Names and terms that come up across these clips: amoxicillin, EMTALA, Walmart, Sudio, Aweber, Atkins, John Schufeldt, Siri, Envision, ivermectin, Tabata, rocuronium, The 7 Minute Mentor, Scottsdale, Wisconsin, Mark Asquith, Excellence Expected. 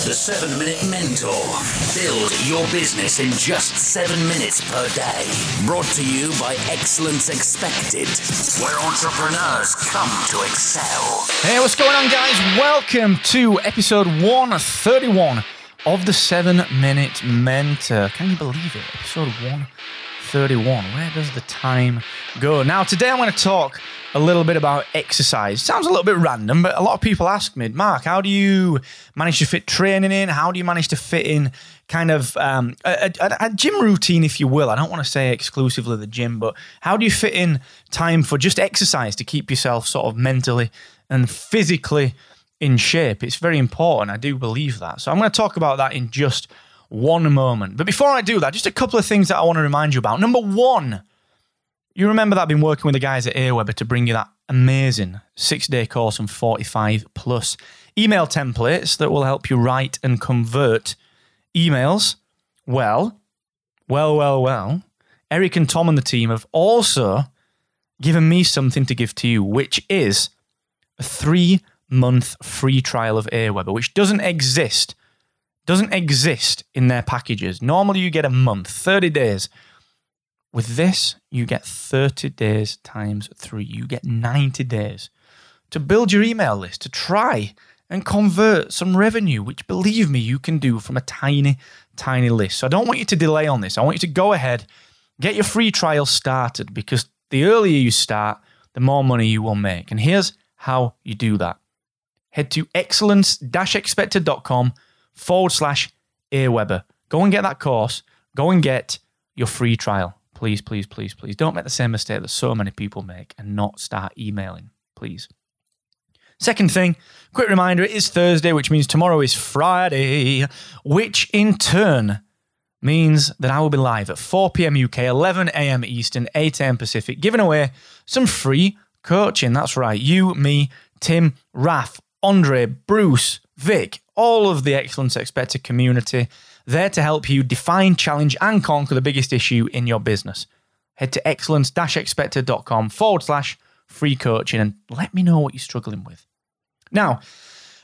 The 7 Minute Mentor. Build your business in just 7 minutes per day. Brought to you by Excellence Expected, where entrepreneurs come to excel. Hey, what's going on, guys? Welcome to episode 131 of the 7 Minute Mentor. Can you believe it? Episode 131. Where does the time go? Now, today I'm going to talk a little bit about exercise. Sounds a little bit random, but a lot of people ask me, Mark, how do you manage to fit training in? How do you manage to fit in kind of a gym routine, if you will? I don't want to say exclusively the gym, but how do you fit in time for just exercise to keep yourself sort of mentally and physically in shape? It's very important. I do believe that. So I'm going to talk about that in just one moment. But before I do that, just a couple of things that I want to remind you about. Number one, you remember that I've been working with the guys at Aweber to bring you that amazing 6-day course on 45+ email templates that will help you write and convert emails. Well, Eric and Tom and the team have also given me something to give to you, which is a 3-month free trial of Aweber, which doesn't exist in their packages. Normally you get a month, 30 days. With this, you get 30 days times 3. You get 90 days to build your email list, to try and convert some revenue, which, believe me, you can do from a tiny, tiny list. So I don't want you to delay on this. I want you to go ahead, get your free trial started, because the earlier you start, the more money you will make. And here's how you do that. Head to excellence-expected.com/Aweber. Go and get that course. Go and get your free trial. Please, please, please, please don't make the same mistake that so many people make and not start emailing, please. Second thing, quick reminder, it is Thursday, which means tomorrow is Friday, which in turn means that I will be live at 4 p.m. UK, 11 a.m. Eastern, 8 a.m. Pacific, giving away some free coaching. That's right. You, me, Tim, Raf, Andre, Bruce, Vic, all of the Excellence Expected community, there to help you define, challenge, and conquer the biggest issue in your business. Head to excellence-expected.com/free coaching and let me know what you're struggling with. Now,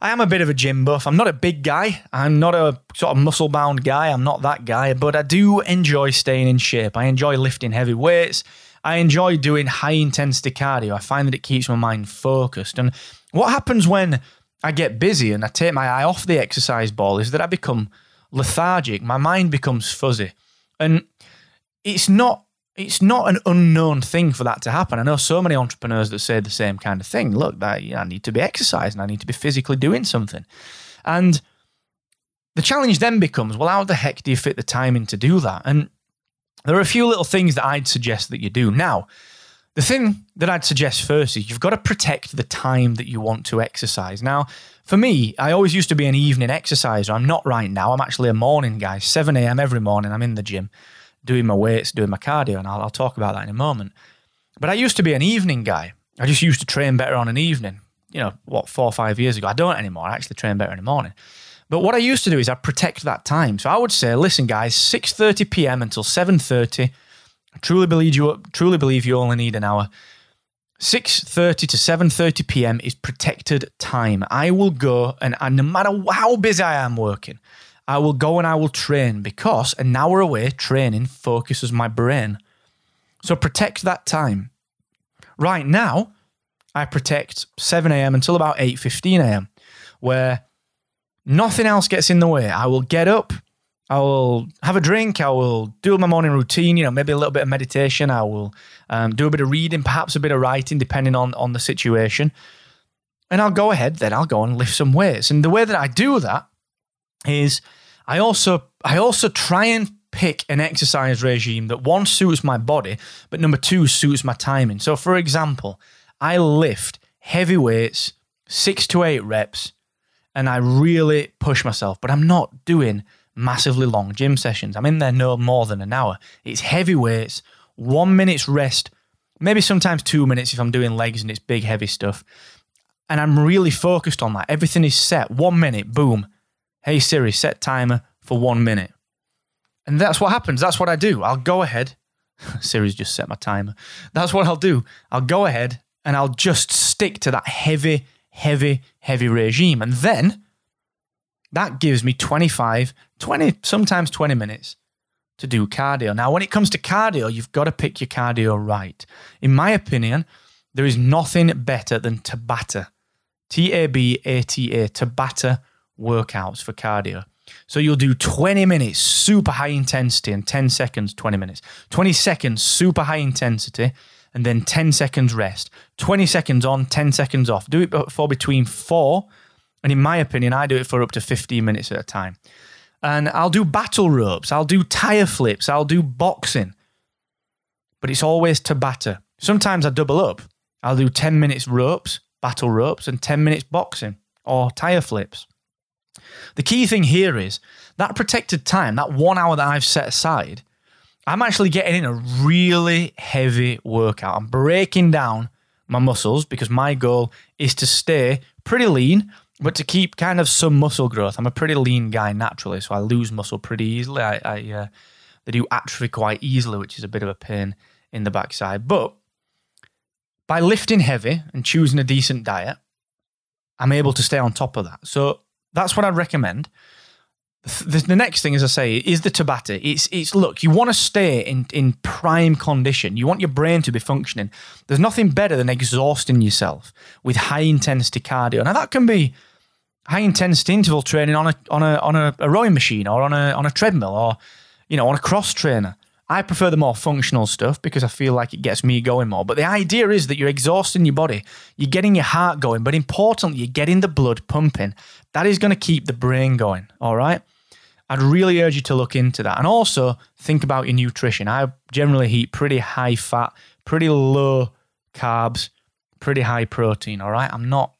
I am a bit of a gym buff. I'm not a big guy. I'm not a sort of muscle-bound guy. I'm not that guy, but I do enjoy staying in shape. I enjoy lifting heavy weights. I enjoy doing high-intensity cardio. I find that it keeps my mind focused. And what happens when I get busy and I take my eye off the exercise ball is that I become lethargic, my mind becomes fuzzy. And it's not an unknown thing for that to happen. I know so many entrepreneurs that say the same kind of thing. Look, I need to be exercising, I need to be physically doing something. And the challenge then becomes, well, how the heck do you fit the time in to do that? And there are a few little things that I'd suggest that you do. Now, the thing that I'd suggest first is you've got to protect the time that you want to exercise. Now, for me, I always used to be an evening exerciser. I'm not right now. I'm actually a morning guy. 7 a.m. every morning, I'm in the gym doing my weights, doing my cardio, and I'll talk about that in a moment. But I used to be an evening guy. I just used to train better on an evening, 4 or 5 years ago. I don't anymore. I actually train better in the morning. But what I used to do is I protect that time. So I would say, listen, guys, 6:30 p.m. until 7:30. I truly believe you only need an hour. 6:30 to 7:30 p.m. is protected time. I will go and no matter how busy I am working, I will go and I will train, because an hour away training focuses my brain. So protect that time. Right now, I protect 7 a.m. until about 8:15 a.m. where nothing else gets in the way. I will get up. I will have a drink, I will do my morning routine, maybe a little bit of meditation, I will do a bit of reading, perhaps a bit of writing, depending on the situation. And I'll go ahead, then I'll go and lift some weights. And the way that I do that is I also try and pick an exercise regime that, one, suits my body, but number two, suits my timing. So for example, I lift heavy weights, 6 to 8 reps, and I really push myself, but I'm not doing massively long gym sessions. I'm in there no more than an hour. It's heavy weights, 1 minute's rest maybe sometimes 2 minutes if I'm doing legs and it's big, heavy stuff. And I'm really focused on that. Everything is set. 1 minute, boom. Hey Siri, set timer for 1 minute. And that's what happens. That's what I do. I'll go ahead. Siri's just set my timer. That's what I'll do. I'll go ahead and I'll just stick to that heavy, heavy, heavy regime. And then that gives me 25, sometimes 20 minutes to do cardio. Now, when it comes to cardio, you've got to pick your cardio right. In my opinion, there is nothing better than Tabata. T-A-B-A-T-A, Tabata workouts for cardio. So you'll do 20 minutes, super high intensity, and 10 seconds, 20 minutes. 20 seconds, super high intensity, and then 10 seconds rest. 20 seconds on, 10 seconds off. Do it for between 4, and in my opinion, I do it for up to 15 minutes at a time. And I'll do battle ropes, I'll do tire flips, I'll do boxing. But it's always Tabata. Sometimes I double up. I'll do 10 minutes ropes, battle ropes, and 10 minutes boxing or tire flips. The key thing here is that protected time, that 1 hour that I've set aside, I'm actually getting in a really heavy workout. I'm breaking down my muscles because my goal is to stay pretty lean, but to keep kind of some muscle growth. I'm a pretty lean guy naturally, so I lose muscle pretty easily. They do atrophy quite easily, which is a bit of a pain in the backside. But by lifting heavy and choosing a decent diet, I'm able to stay on top of that. So that's what I'd recommend. The next thing, as I say, is the Tabata. It's look, you want to stay in prime condition. You want your brain to be functioning. There's nothing better than exhausting yourself with high intensity cardio. Now that can be high intensity interval training on a rowing machine or on a treadmill or, you know, on a cross trainer. I prefer the more functional stuff because I feel like it gets me going more. But the idea is that you're exhausting your body, you're getting your heart going, but importantly, you're getting the blood pumping. That is going to keep the brain going, all right? I'd really urge you to look into that. And also, think about your nutrition. I generally eat pretty high fat, pretty low carbs, pretty high protein, all right?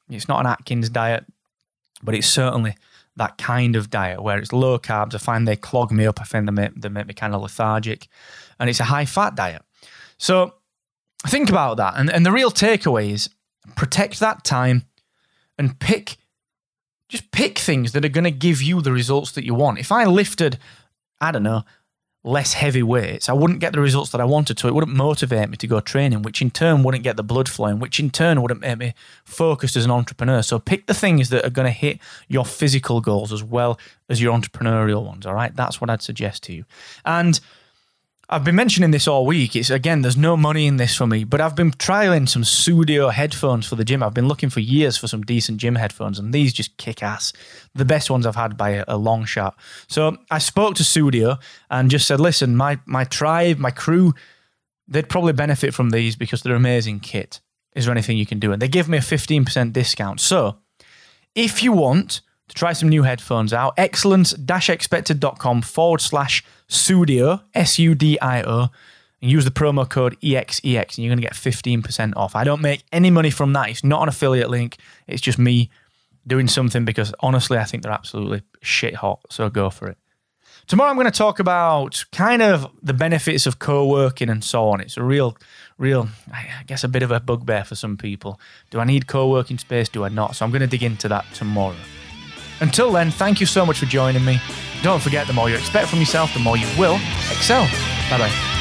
It's not an Atkins diet, but it's certainly that kind of diet where it's low carbs. I find they clog me up. I find they make me kind of lethargic, and it's a high fat diet. So think about that. And the real takeaway is protect that time and pick things that are going to give you the results that you want. If I lifted, less heavy weights, I wouldn't get the results that I wanted. So it wouldn't motivate me to go training, which in turn wouldn't get the blood flowing, which in turn wouldn't make me focused as an entrepreneur. So pick the things that are going to hit your physical goals as well as your entrepreneurial ones. All right. That's what I'd suggest to you. And I've been mentioning this all week. It's again, there's no money in this for me, but I've been trialing some Sudio headphones for the gym. I've been looking for years for some decent gym headphones, and these just kick ass. The best ones I've had by a long shot. So I spoke to Sudio and just said, listen, my tribe, my crew, they'd probably benefit from these because they're amazing kit. Is there anything you can do? And they give me a 15% discount. So if you want to try some new headphones out, excellence-expected.com/Sudio, S-U-D-I-O, and use the promo code EXEX, and you're going to get 15% off. I don't make any money from that. It's not an affiliate link. It's just me doing something because, honestly, I think they're absolutely shit hot, so go for it. Tomorrow I'm going to talk about kind of the benefits of co-working and so on. It's a real, I guess, a bit of a bugbear for some people. Do I need co-working space? Do I not? So I'm going to dig into that tomorrow. Until then, thank you so much for joining me. Don't forget, the more you expect from yourself, the more you will excel. Bye-bye.